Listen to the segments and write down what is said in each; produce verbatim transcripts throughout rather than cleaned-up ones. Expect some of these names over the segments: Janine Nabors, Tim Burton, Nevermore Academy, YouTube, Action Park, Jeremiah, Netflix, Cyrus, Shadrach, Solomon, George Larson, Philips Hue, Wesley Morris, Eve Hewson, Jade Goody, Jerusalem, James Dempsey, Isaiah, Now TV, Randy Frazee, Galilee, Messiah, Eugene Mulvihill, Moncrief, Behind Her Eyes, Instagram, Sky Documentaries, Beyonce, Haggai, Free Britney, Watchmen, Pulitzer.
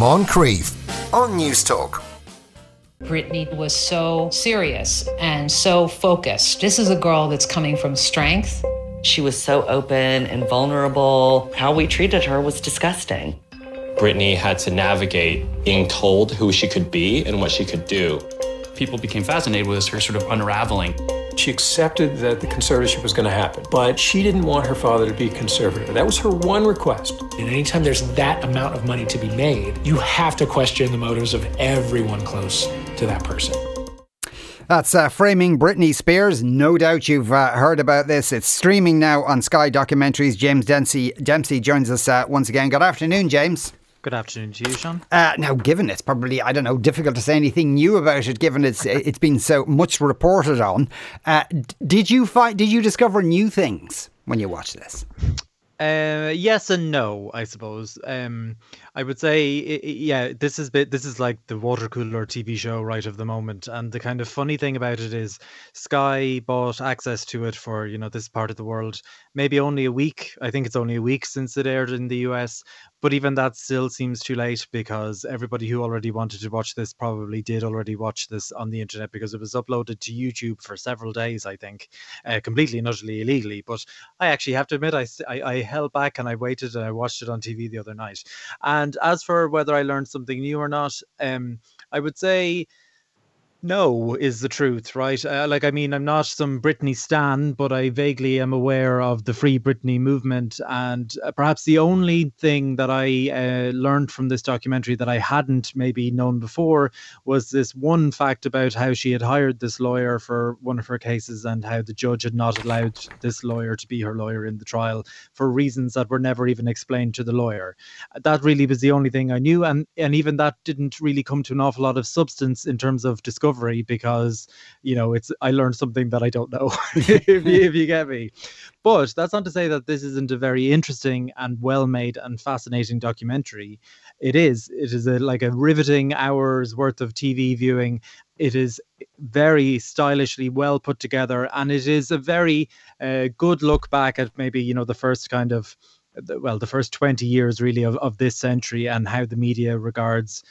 Moncrief on News Talk. Britney was so serious and so focused. This is a girl that's coming from strength. She was so open and vulnerable. How we treated her was disgusting. Britney had to navigate being told who she could be and what she could do. People became fascinated with her sort of unraveling. She accepted that the conservatorship was going to happen, but she didn't want her father to be conservative. That was her one request. And anytime there's that amount of money to be made, you have to question the motives of everyone close to that person. That's uh, Framing Britney Spears. No doubt you've uh, heard about this. It's streaming now on Sky Documentaries. James Dempsey, Dempsey joins us uh, once again. Good afternoon, James. Good afternoon to you, Sean. Uh, now, given it's probably, I don't know, difficult to say anything new about it, given it's it's been so much reported on. Uh, did you find? Did you discover new things when you watched this? Uh, yes and no, I suppose. Um, I would say, it, it, yeah, this is bit. This is like the water cooler T V show right of the moment. And the kind of funny thing about it is, Sky bought access to it for you know this part of the world. Maybe only a week. I think it's only a week since it aired in the U S. But even that still seems too late because everybody who already wanted to watch this probably did already watch this on the internet because it was uploaded to YouTube for several days, I think, uh, completely and utterly illegally. But I actually have to admit, I, I, I held back and I waited and I watched it on T V the other night. And as for whether I learned something new or not, um, I would say no is the truth, right? Uh, like, I mean, I'm not some Britney stan, but I vaguely am aware of the Free Britney movement. And uh, perhaps the only thing that I uh, learned from this documentary that I hadn't maybe known before was this one fact about how she had hired this lawyer for one of her cases and how the judge had not allowed this lawyer to be her lawyer in the trial for reasons that were never even explained to the lawyer. That really was the only thing I knew. And, and even that didn't really come to an awful lot of substance in terms of discussion. Because, you know, it's I learned something that I don't know, if, you, if you get me. But that's not to say that this isn't a very interesting and well-made and fascinating documentary. It is. It is a, like a riveting hour's worth of T V viewing. It is very stylishly well put together. And it is a very uh, good look back at maybe, you know, the first kind of, well, the first twenty years really of, of this century and how the media regards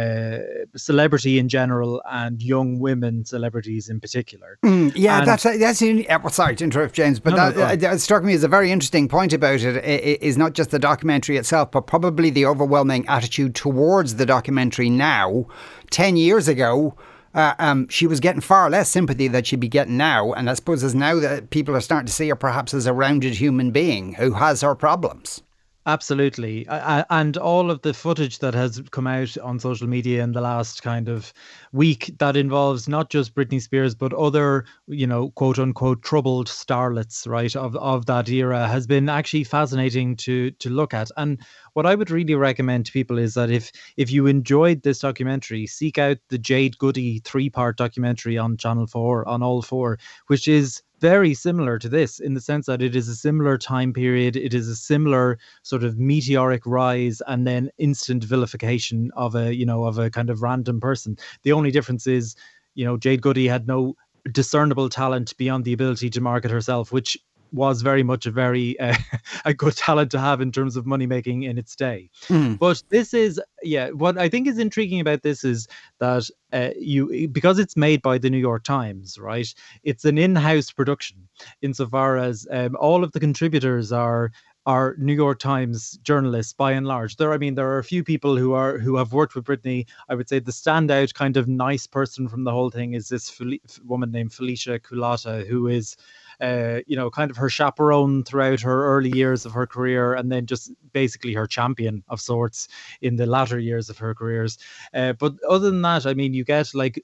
Uh, celebrity in general and young women celebrities in particular. Mm, yeah, and that's that's. Unique. Sorry to interrupt, James, but no, that, no, that, that struck me as a very interesting point about it. It is not just the documentary itself, but probably the overwhelming attitude towards the documentary now. Ten years ago, uh, um, she was getting far less sympathy than she'd be getting now, and I suppose it's now that people are starting to see her perhaps as a rounded human being who has her problems. Absolutely. I, I, and all of the footage that has come out on social media in the last kind of week that involves not just Britney Spears, but other, you know, quote unquote, troubled starlets, right, of, of that era has been actually fascinating to to look at. And what I would really recommend to people is that if if you enjoyed this documentary, seek out the Jade Goody three-part documentary on Channel four, on All Four, which is very similar to this in the sense that it is a similar time period. It is a similar sort of meteoric rise and then instant vilification of a, you know, of a kind of random person. The only difference is, you know, Jade Goody had no discernible talent beyond the ability to market herself, which was very much a very uh, a good talent to have in terms of money making in its day. Mm. But this is, yeah, what I think is intriguing about this is that uh, you, because it's made by the New York Times, right? It's an in-house production insofar as um, all of the contributors are are New York Times journalists by and large. There, I mean, there are a few people who are who have worked with Britney. I would say the standout kind of nice person from the whole thing is this Fel- woman named Felicia Culotta, who is Uh, you know, kind of her chaperone throughout her early years of her career and then just basically her champion of sorts in the latter years of her careers. Uh, but other than that, I mean, you get like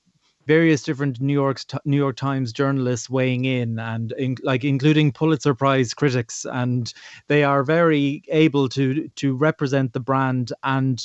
various different New York New York Times journalists weighing in and in, like including Pulitzer Prize critics. And they are very able to to represent the brand. And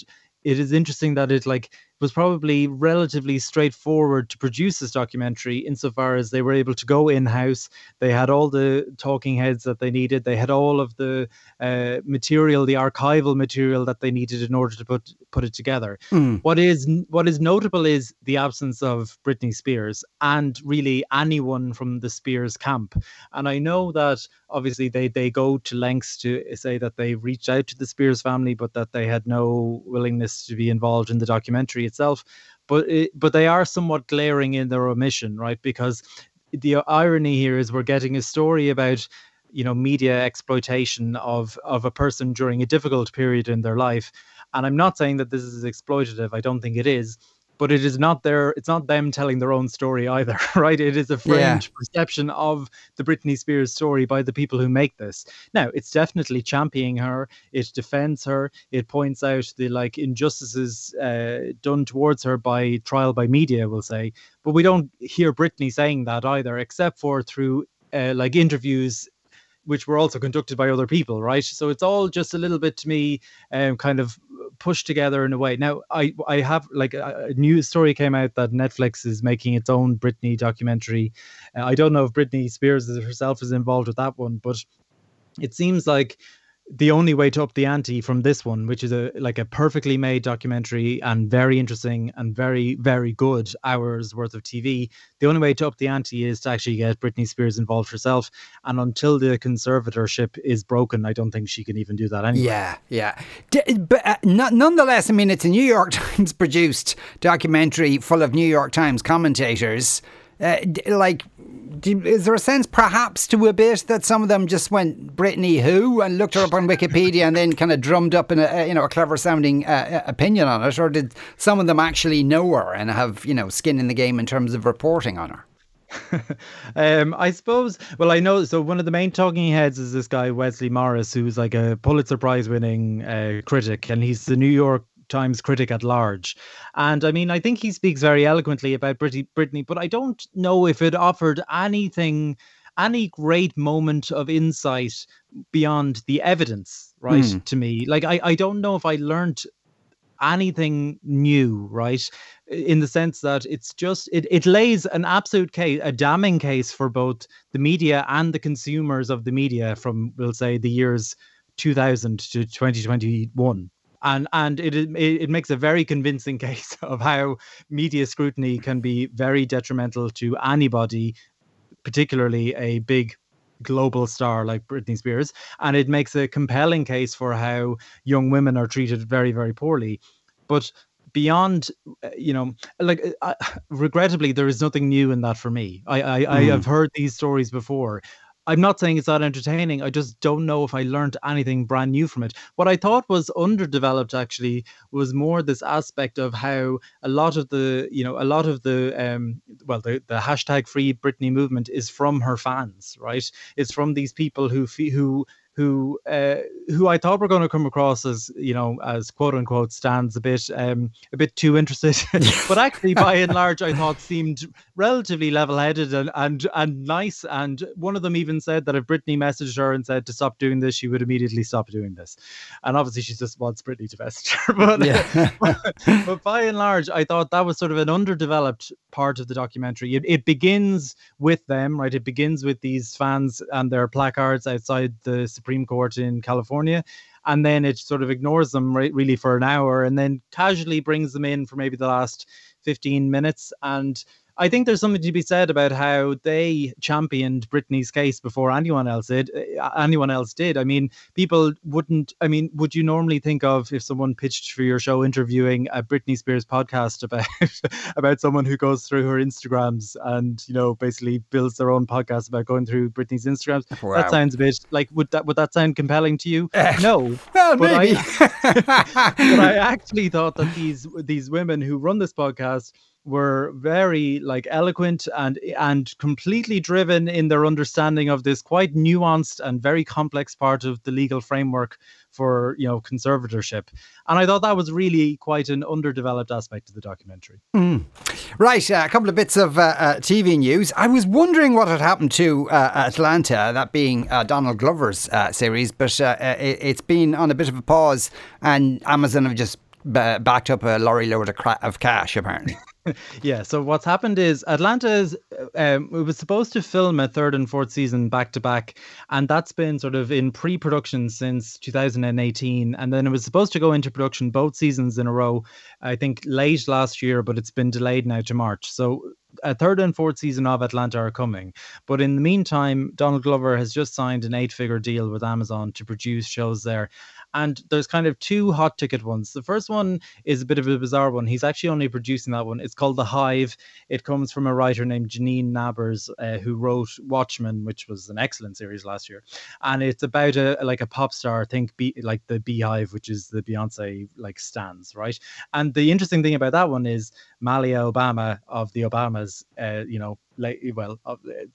it is interesting that it like was probably relatively straightforward to produce this documentary, insofar as they were able to go in-house. They had all the talking heads that they needed. They had all of the uh, material, the archival material that they needed in order to put put it together. Mm. What is what is notable is the absence of Britney Spears and really anyone from the Spears camp. And I know that obviously they, they go to lengths to say that they reached out to the Spears family, but that they had no willingness to be involved in the documentary itself. But it, but they are somewhat glaring in their omission, right? Because the irony here is we're getting a story about, you know, media exploitation of, of a person during a difficult period in their life. And I'm not saying that this is exploitative. I don't think it is. But it is not their, it's not them telling their own story either, right? It is a framed yeah. perception of the Britney Spears story by the people who make this. Now, it's definitely championing her. It defends her. It points out the like injustices uh, done towards her by trial by media, we'll say. But we don't hear Britney saying that either, except for through uh, like interviews, which were also conducted by other people, right? So it's all just a little bit, to me, um, kind of pushed together in a way. Now, I I have, like, a, a news story came out that Netflix is making its own Britney documentary. Uh, I don't know if Britney Spears herself is involved with that one, but it seems like the only way to up the ante from this one, which is a like a perfectly made documentary and very interesting and very, very good hours worth of T V, the only way to up the ante is to actually get Britney Spears involved herself. And until the conservatorship is broken, I don't think she can even do that anyway. Yeah, yeah. D- but uh, n- nonetheless, I mean, it's a New York Times produced documentary full of New York Times commentators. Uh, d- like... Is there a sense, perhaps, to a bit that some of them just went Britney who and looked her up on Wikipedia and then kind of drummed up in a you know a clever sounding uh, opinion on it, or did some of them actually know her and have you know skin in the game in terms of reporting on her? um, I suppose. Well, I know. So one of the main talking heads is this guy Wesley Morris, who's like a Pulitzer Prize winning uh, critic, and he's the New York Times critic at large. And I mean, I think he speaks very eloquently about Britney, Britney, but I don't know if it offered anything, any great moment of insight beyond the evidence, right? Mm. To me, like, I, I don't know if I learned anything new, right? In the sense that it's just, it, it lays an absolute case, a damning case for both the media and the consumers of the media from, we'll say, the years two thousand to twenty twenty-one. And and it, it it makes a very convincing case of how media scrutiny can be very detrimental to anybody, particularly a big global star like Britney Spears. And it makes a compelling case for how young women are treated very, very poorly. But beyond, you know, like uh, regrettably, there is nothing new in that for me. I I, mm. I have heard these stories before. I'm not saying it's not entertaining. I just don't know if I learned anything brand new from it. What I thought was underdeveloped, actually, was more this aspect of how a lot of the, you know, a lot of the, um, well, the, the hashtag Free Britney movement is from her fans, right? It's from these people who who who uh, who I thought were going to come across as, you know, as quote unquote stands a bit, um, a bit too interested, but actually by and large I thought seemed relatively level-headed and, and and nice. And one of them even said that if Britney messaged her and said to stop doing this, she would immediately stop doing this. And obviously she just wants Britney to message her. But, yeah. but, but by and large, I thought that was sort of an underdeveloped part of the documentary. It, it begins with them, right? It begins with these fans and their placards outside the Supreme Court in California, and then it sort of ignores them right, really for an hour, and then casually brings them in for maybe the last fifteen minutes. And I think there's something to be said about how they championed Britney's case before anyone else did. Anyone else did. I mean, people wouldn't. I mean, would you normally think of if someone pitched for your show interviewing a Britney Spears podcast about about someone who goes through her Instagrams and you know basically builds their own podcast about going through Britney's Instagrams? Wow. That sounds a bit like would that would that sound compelling to you? Uh, no. Well, but maybe. I, but I actually thought that these these women who run this podcast were very like eloquent and and completely driven in their understanding of this quite nuanced and very complex part of the legal framework for you know conservatorship. And I thought that was really quite an underdeveloped aspect of the documentary. Mm. Right, uh, a couple of bits of uh, uh, T V news. I was wondering what had happened to uh, Atlanta, that being uh, Donald Glover's uh, series, but uh, it, it's been on a bit of a pause, and Amazon have just b- backed up a lorry load of, cra- of cash, apparently. Yeah, so what's happened is Atlanta is, um, it was supposed to film a third and fourth season back to back, and that's been sort of in pre-production since two thousand eighteen, and then it was supposed to go into production both seasons in a row, I think late last year, but it's been delayed now to March. So a third and fourth season of Atlanta are coming, but in the meantime, Donald Glover has just signed an eight-figure deal with Amazon to produce shows there. And there's kind of two hot ticket ones. The first one is a bit of a bizarre one. He's actually only producing that one. It's called The Hive. It comes from a writer named Janine Nabors, uh, who wrote Watchmen, which was an excellent series last year. And it's about a like a pop star, think be, like the Beehive, which is the Beyonce like stans, right? And the interesting thing about that one is Malia Obama of the Obamas, uh, you know, well,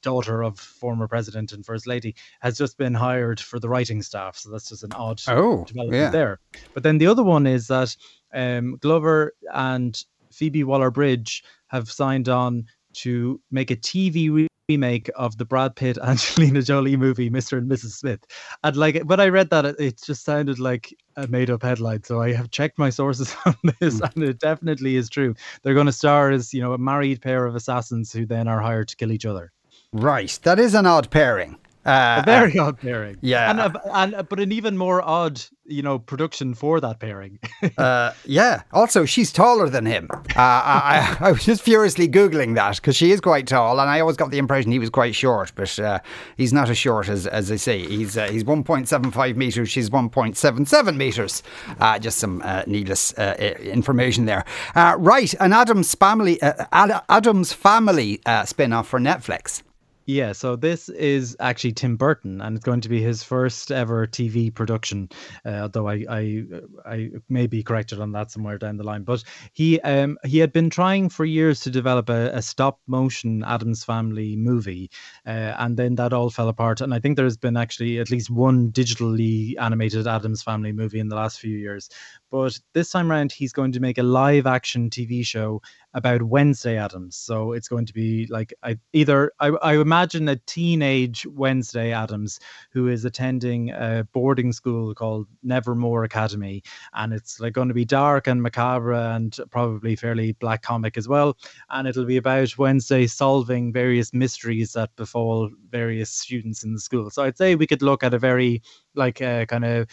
daughter of former president and first lady, has just been hired for the writing staff. So that's just an odd oh, development yeah. there. But then the other one is that um, Glover and Phoebe Waller-Bridge have signed on to make a T V re- remake of the Brad Pitt Angelina Jolie movie, Mister and Missus Smith. And like when I read that, it, it just sounded like a made-up headline. So I have checked my sources on this, and it definitely is true. They're going to star as, you know, a married pair of assassins who then are hired to kill each other. Right, that is an odd pairing. Uh, a very uh, odd pairing. Yeah, and, a, and a, but an even more odd, you know, production for that pairing. uh, yeah. Also, she's taller than him. Uh, I, I was just furiously Googling that because she is quite tall, and I always got the impression he was quite short, but uh, he's not as short as as they say. He's uh, he's one point seven five meters. She's one point seven seven meters. Uh, just some uh, needless uh, information there. Uh, right, an Addams family uh, Ad- Addams family uh, spin-off for Netflix. Yeah, so this is actually Tim Burton, and it's going to be his first ever T V production, uh, although I, I I may be corrected on that somewhere down the line. But he um, he had been trying for years to develop a, a stop-motion Addams Family movie, uh, and then that all fell apart. And I think there's been actually at least one digitally animated Addams Family movie in the last few years. But this time around, he's going to make a live-action T V show about Wednesday Addams. So it's going to be like I, either, I, I imagine a teenage Wednesday Addams who is attending a boarding school called Nevermore Academy. And it's like going to be dark and macabre and probably fairly black comic as well. And it'll be about Wednesday solving various mysteries that befall various students in the school. So I'd say we could look at a very like a kind of,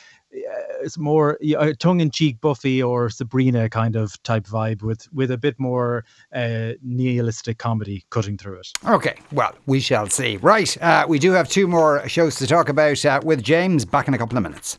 it's more uh, tongue-in-cheek Buffy or Sabrina kind of type vibe with, with a bit more uh, nihilistic comedy cutting through it. Okay, well, we shall see. Right, uh, we do have two more shows to talk about uh, with James back in a couple of minutes.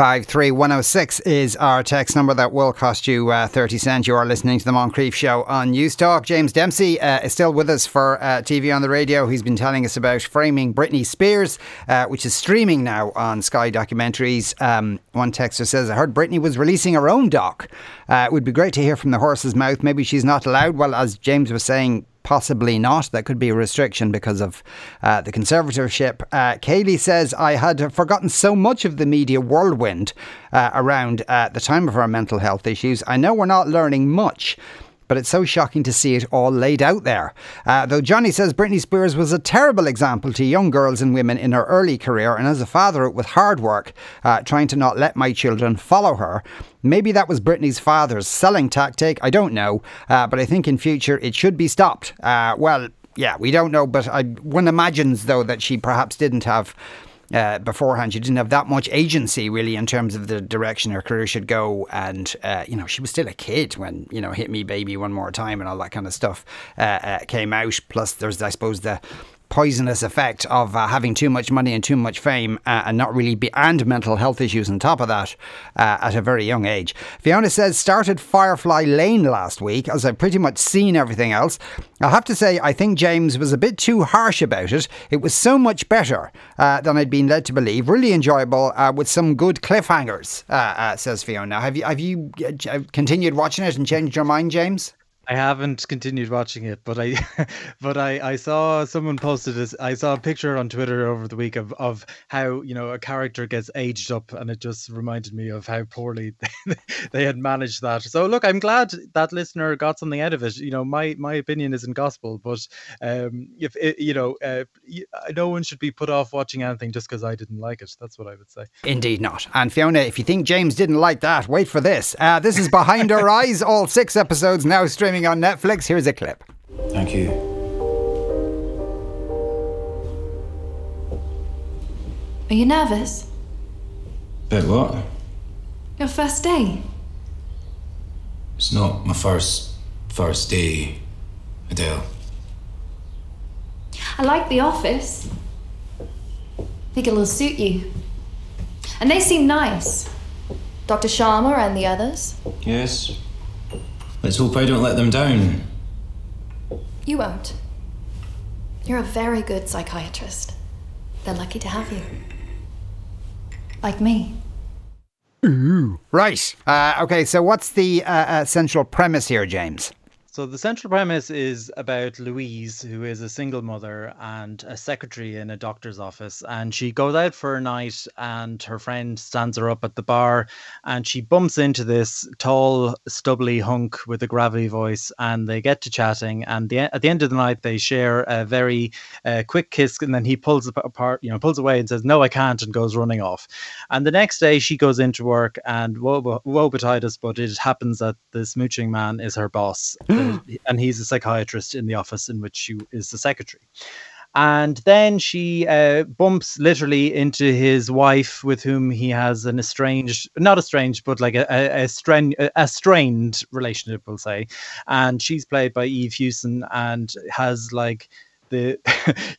five three one oh six is our text number. That will cost you uh, thirty cents. You are listening to The Moncrief Show on News Talk. James Dempsey uh, is still with us for uh, T V on the Radio. He's been telling us about Framing Britney Spears, uh, which is streaming now on Sky Documentaries. Um, one texter says, I heard Britney was releasing her own doc. Uh, it would be great to hear from the horse's mouth. Maybe she's not allowed. Well, as James was saying, possibly not. That could be a restriction because of uh, the conservatorship. Uh, Kaylee says, I had forgotten so much of the media whirlwind uh, around uh, the time of our mental health issues. I know we're not learning much, but it's so shocking to see it all laid out there. Uh, though Johnny says Britney Spears was a terrible example to young girls and women in her early career, and as a father, it was hard work uh, trying to not let my children follow her. Maybe that was Britney's father's selling tactic. I don't know. Uh, but I think in future it should be stopped. Uh, well, yeah, we don't know. But I, one imagines, though, that she perhaps didn't have uh, beforehand. She didn't have that much agency, really, in terms of the direction her career should go. And, uh, you know, she was still a kid when, you know, Hit Me Baby One More Time and all that kind of stuff uh, uh, came out. Plus, there's, I suppose, the poisonous effect of uh, having too much money and too much fame uh, and not really be and mental health issues on top of that uh, at a very young age. Fiona says, started Firefly Lane last week as I've pretty much seen everything else. I'll have to say I think James was a bit too harsh about it. It was so much better uh, than I'd been led to believe. Really enjoyable uh, with some good cliffhangers, uh, uh, says Fiona. Have you, have you uh, continued watching it and changed your mind, James? I haven't continued watching it, but I, but I, I saw someone posted this. I saw a picture on Twitter over the week of, of how, you know, a character gets aged up, and it just reminded me of how poorly they, they had managed that. So look, I'm glad that listener got something out of it. You know, my, my opinion isn't gospel, but um, if it, you know, uh, no one should be put off watching anything just because I didn't like it. That's what I would say. Indeed not. And Fiona, if you think James didn't like that, wait for this. Uh, this is Behind Her Eyes. All six episodes now streaming on Netflix. Here's a clip. Thank you. Are you nervous? About what? Your first day. It's not my first first day, Adele. I like The Office. Think it'll suit you. And they seem nice. Doctor Sharma and the others. Yes. Let's hope I don't let them down. You won't. You're a very good psychiatrist. They're lucky to have you. Like me. Ooh. Right. Uh, okay, so what's the uh, uh, central premise here, James? So the central premise is about Louise, who is a single mother and a secretary in a doctor's office. And she goes out for a night and her friend stands her up at the bar, and she bumps into this tall, stubbly hunk with a gravelly voice, and they get to chatting. And the, at the end of the night, they share a very uh, quick kiss, and then he pulls apart, you know, pulls away and says, "No, I can't," and goes running off. And the next day she goes into work, and woe, woe betide us, but it happens that the smooching man is her boss. And he's a psychiatrist in the office in which she is the secretary. And then she uh, bumps literally into his wife, with whom he has an estranged, not estranged, but like a, a, a, strain, a strained relationship, we'll say. And she's played by Eve Hewson, and has like the,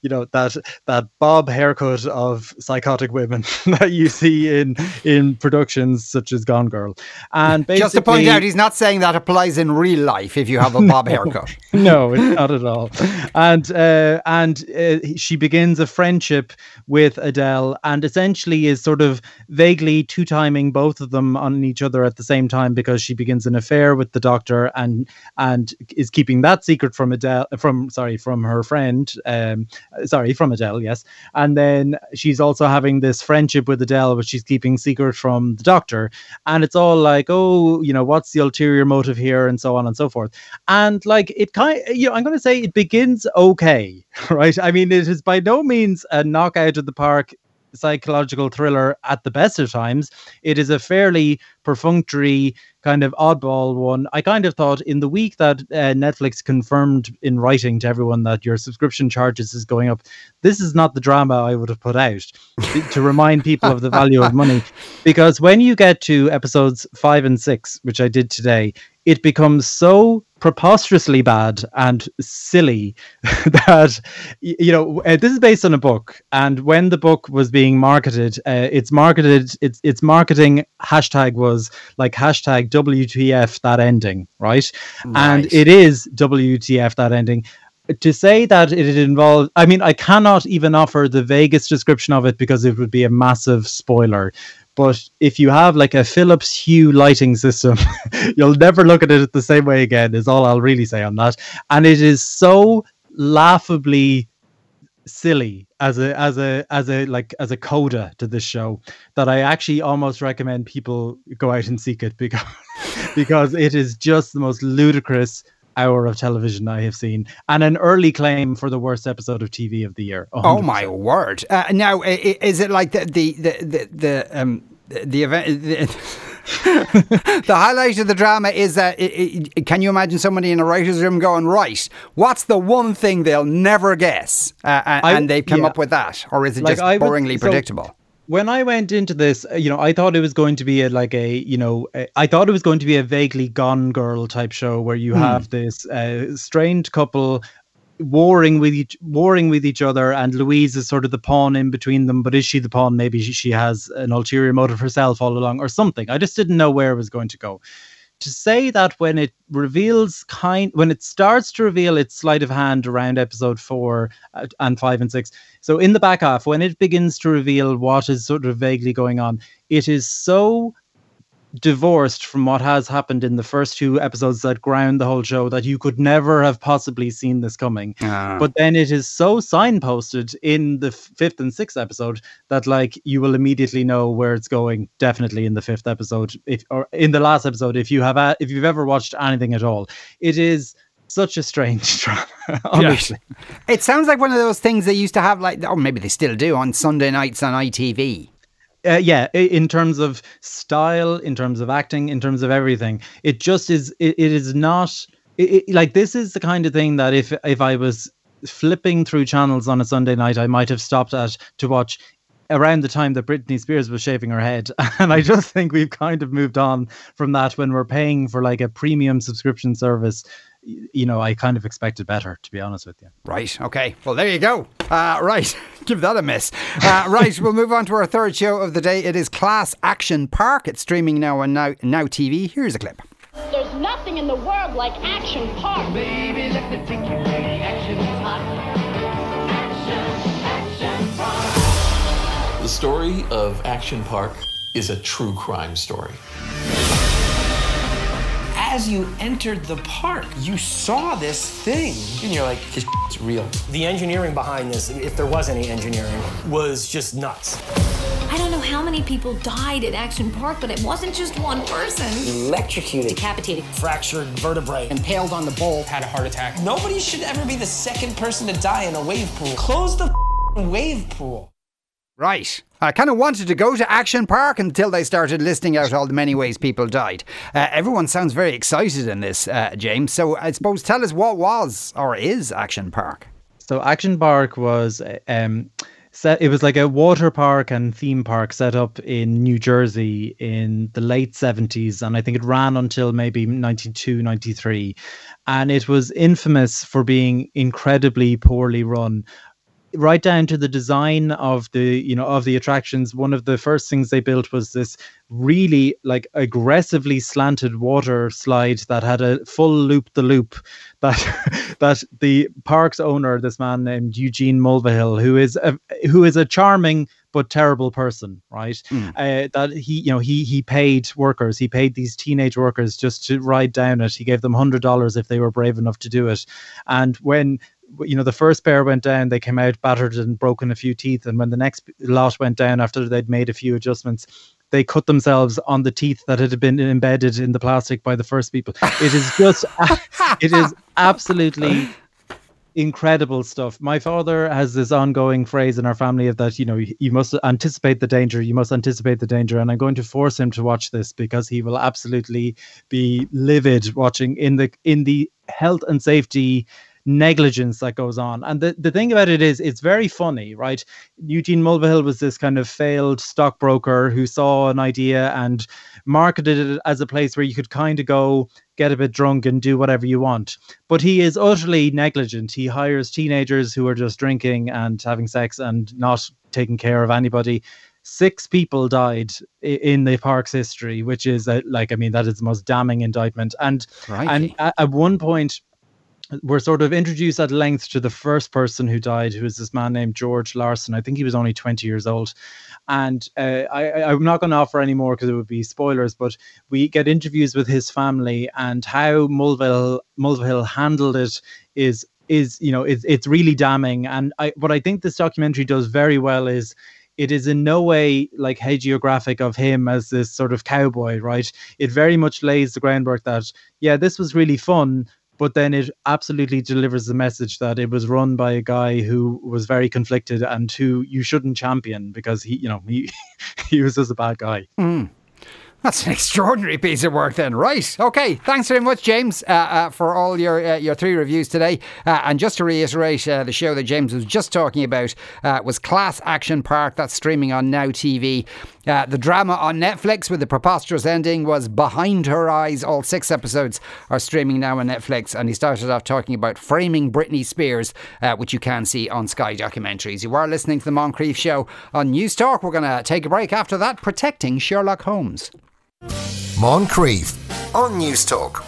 you know, that that bob haircut of psychotic women that you see in in productions such as Gone Girl. And basically, just to point out, he's not saying that applies in real life if you have a bob no, haircut. No, it's not at all. And uh, and uh, she begins a friendship with Adele, and essentially is sort of vaguely two-timing both of them on each other at the same time, because she begins an affair with the doctor, and and is keeping that secret from Adele, from sorry, from her friend. Um, sorry, from Adele, yes. And then she's also having this friendship with Adele, which she's keeping secret from the doctor. And it's all like, oh, you know, what's the ulterior motive here, and so on and so forth. And like, it kind of, you know, I'm going to say it begins okay, right? I mean, it is by no means a knockout of the park psychological thriller at the best of times. It is a fairly perfunctory, kind of oddball one. I kind of thought, in the week that uh, Netflix confirmed in writing to everyone that your subscription charges is going up, this is not the drama I would have put out to remind people of the value of money. Because when you get to episodes five and six, which I did today, it becomes so preposterously bad and silly that, you know, uh, this is based on a book. And when the book was being marketed, uh, it's marketed, it's, it's marketing hashtag was like hashtag W T F that ending, right? Right. And it is W T F that ending. To say that it involved, I mean, I cannot even offer the vaguest description of it because it would be a massive spoiler. But if you have like a Philips Hue lighting system, you'll never look at it the same way again, is all I'll really say on that. And it is so laughably silly as a as a as a like as a coda to this show that I actually almost recommend people go out and seek it, because because it is just the most ludicrous hour of television I have seen, and an early claim for the worst episode of T V of the year. one hundred percent. Oh my word! Uh, now, is it like the the the the um the event? The the highlight of the drama is that it, it, can you imagine somebody in a writer's room going, right, what's the one thing they'll never guess? Uh, and, I, and they've come yeah. up with that, or is it like just I boringly would, so, predictable? When I went into this, you know, I thought it was going to be a, like a, you know, a, I thought it was going to be a vaguely Gone Girl type show where you mm. have this uh, strained couple warring with each warring with each other, and Louise is sort of the pawn in between them. But is she the pawn? Maybe she, she has an ulterior motive herself all along, or something. I just didn't know where it was going to go. To say that when it reveals kind, when it starts to reveal its sleight of hand around episode four and five and six, so in the back half, when it begins to reveal what is sort of vaguely going on, it is so divorced from what has happened in the first two episodes that ground the whole show, that you could never have possibly seen this coming. Ah. But then it is so signposted in the fifth and sixth episode that, like, you will immediately know where it's going, definitely in the fifth episode, if, or in the last episode, if you have a, if you've ever watched anything at all. It is such a strange drama, honestly. Yes. It sounds like one of those things they used to have, like, or maybe they still do, on Sunday nights on I T V. Uh, yeah, in terms of style, in terms of acting, in terms of everything, it just is. It, it is not it, it, like, this is the kind of thing that if if I was flipping through channels on a Sunday night, I might have stopped at to watch around the time that Britney Spears was shaving her head. And I just think we've kind of moved on from that when we're paying for, like, a premium subscription service. You know, I kind of expected better, to be honest with you. Right, okay. Well, there you go. Uh, right, give that a miss. Uh, right, we'll move on to our third show of the day. It is Class Action Park. It's streaming now on Now, Now T V. Here's a clip. There's nothing in the world like Action Park. Baby, let the tinky lady action is hot. Action, Action Park. The story of Action Park is a true crime story. As you entered the park, you saw this thing, and you're like, this is real. The engineering behind this, if there was any engineering, was just nuts. I don't know how many people died at Action Park, but it wasn't just one person. Electrocuted. Decapitated. Fractured vertebrae. Impaled on the bowl. Had a heart attack. Nobody should ever be the second person to die in a wave pool. Close the wave pool. Right. I kind of wanted to go to Action Park until they started listing out all the many ways people died. Uh, everyone sounds very excited in this, uh, James. So I suppose tell us what was or is Action Park. So Action Park was... Um Set, it was like a water park and theme park set up in New Jersey in the late seventies. And I think it ran until maybe ninety-two, ninety-three. And it was infamous for being incredibly poorly run, right down to the design of the, you know, of the attractions. One of the first things they built was this really, like, aggressively slanted water slide that had a full loop the loop that that the park's owner, this man named Eugene Mulvihill, who is a, who is a charming but terrible person, right? Mm. Uh, that he, you know, he he paid workers, he paid these teenage workers just to ride down it. He gave them one hundred dollars if they were brave enough to do it. And when, you know, the first pair went down, they came out battered and broken a few teeth. And when the next lot went down, after they'd made a few adjustments, they cut themselves on the teeth that had been embedded in the plastic by the first people. It is just, it is absolutely incredible stuff. My father has this ongoing phrase in our family of that, you know, you must anticipate the danger, you must anticipate the danger. And I'm going to force him to watch this because he will absolutely be livid watching in the, in the health and safety negligence that goes on. And the, the thing about it is, it's very funny, right? Eugene Mulvihill was this kind of failed stockbroker who saw an idea and marketed it as a place where you could kind of go get a bit drunk and do whatever you want. But he is utterly negligent. He hires teenagers who are just drinking and having sex and not taking care of anybody. Six people died in the park's history, which is a, like, I mean, that is the most damning indictment. And, and at, at one point, we're sort of introduced at length to the first person who died, who is this man named George Larson. I think he was only twenty years old. And uh, I, I'm not going to offer any more because it would be spoilers, but we get interviews with his family, and how Mulvihill, Mulvihill handled it is, is you know, it, it's really damning. And I, what I think this documentary does very well is, it is in no way like hagiographic of him as this sort of cowboy, right? It very much lays the groundwork that, yeah, this was really fun, but then it absolutely delivers the message that it was run by a guy who was very conflicted and who you shouldn't champion because he, you know, he, he was just a bad guy. Mm. That's an extraordinary piece of work then, right? Okay, thanks very much, James, uh, uh, for all your uh, your three reviews today. Uh, and just to reiterate, uh, the show that James was just talking about uh, was Class Action Park. That's streaming on Now T V. Uh, the drama on Netflix with the preposterous ending was Behind Her Eyes. All six episodes are streaming now on Netflix. And he started off talking about Framing Britney Spears, uh, which you can see on Sky Documentaries. You are listening to The Moncrief Show on News Talk. We're going to take a break after that. Protecting Sherlock Holmes. Moncrief on News Talk.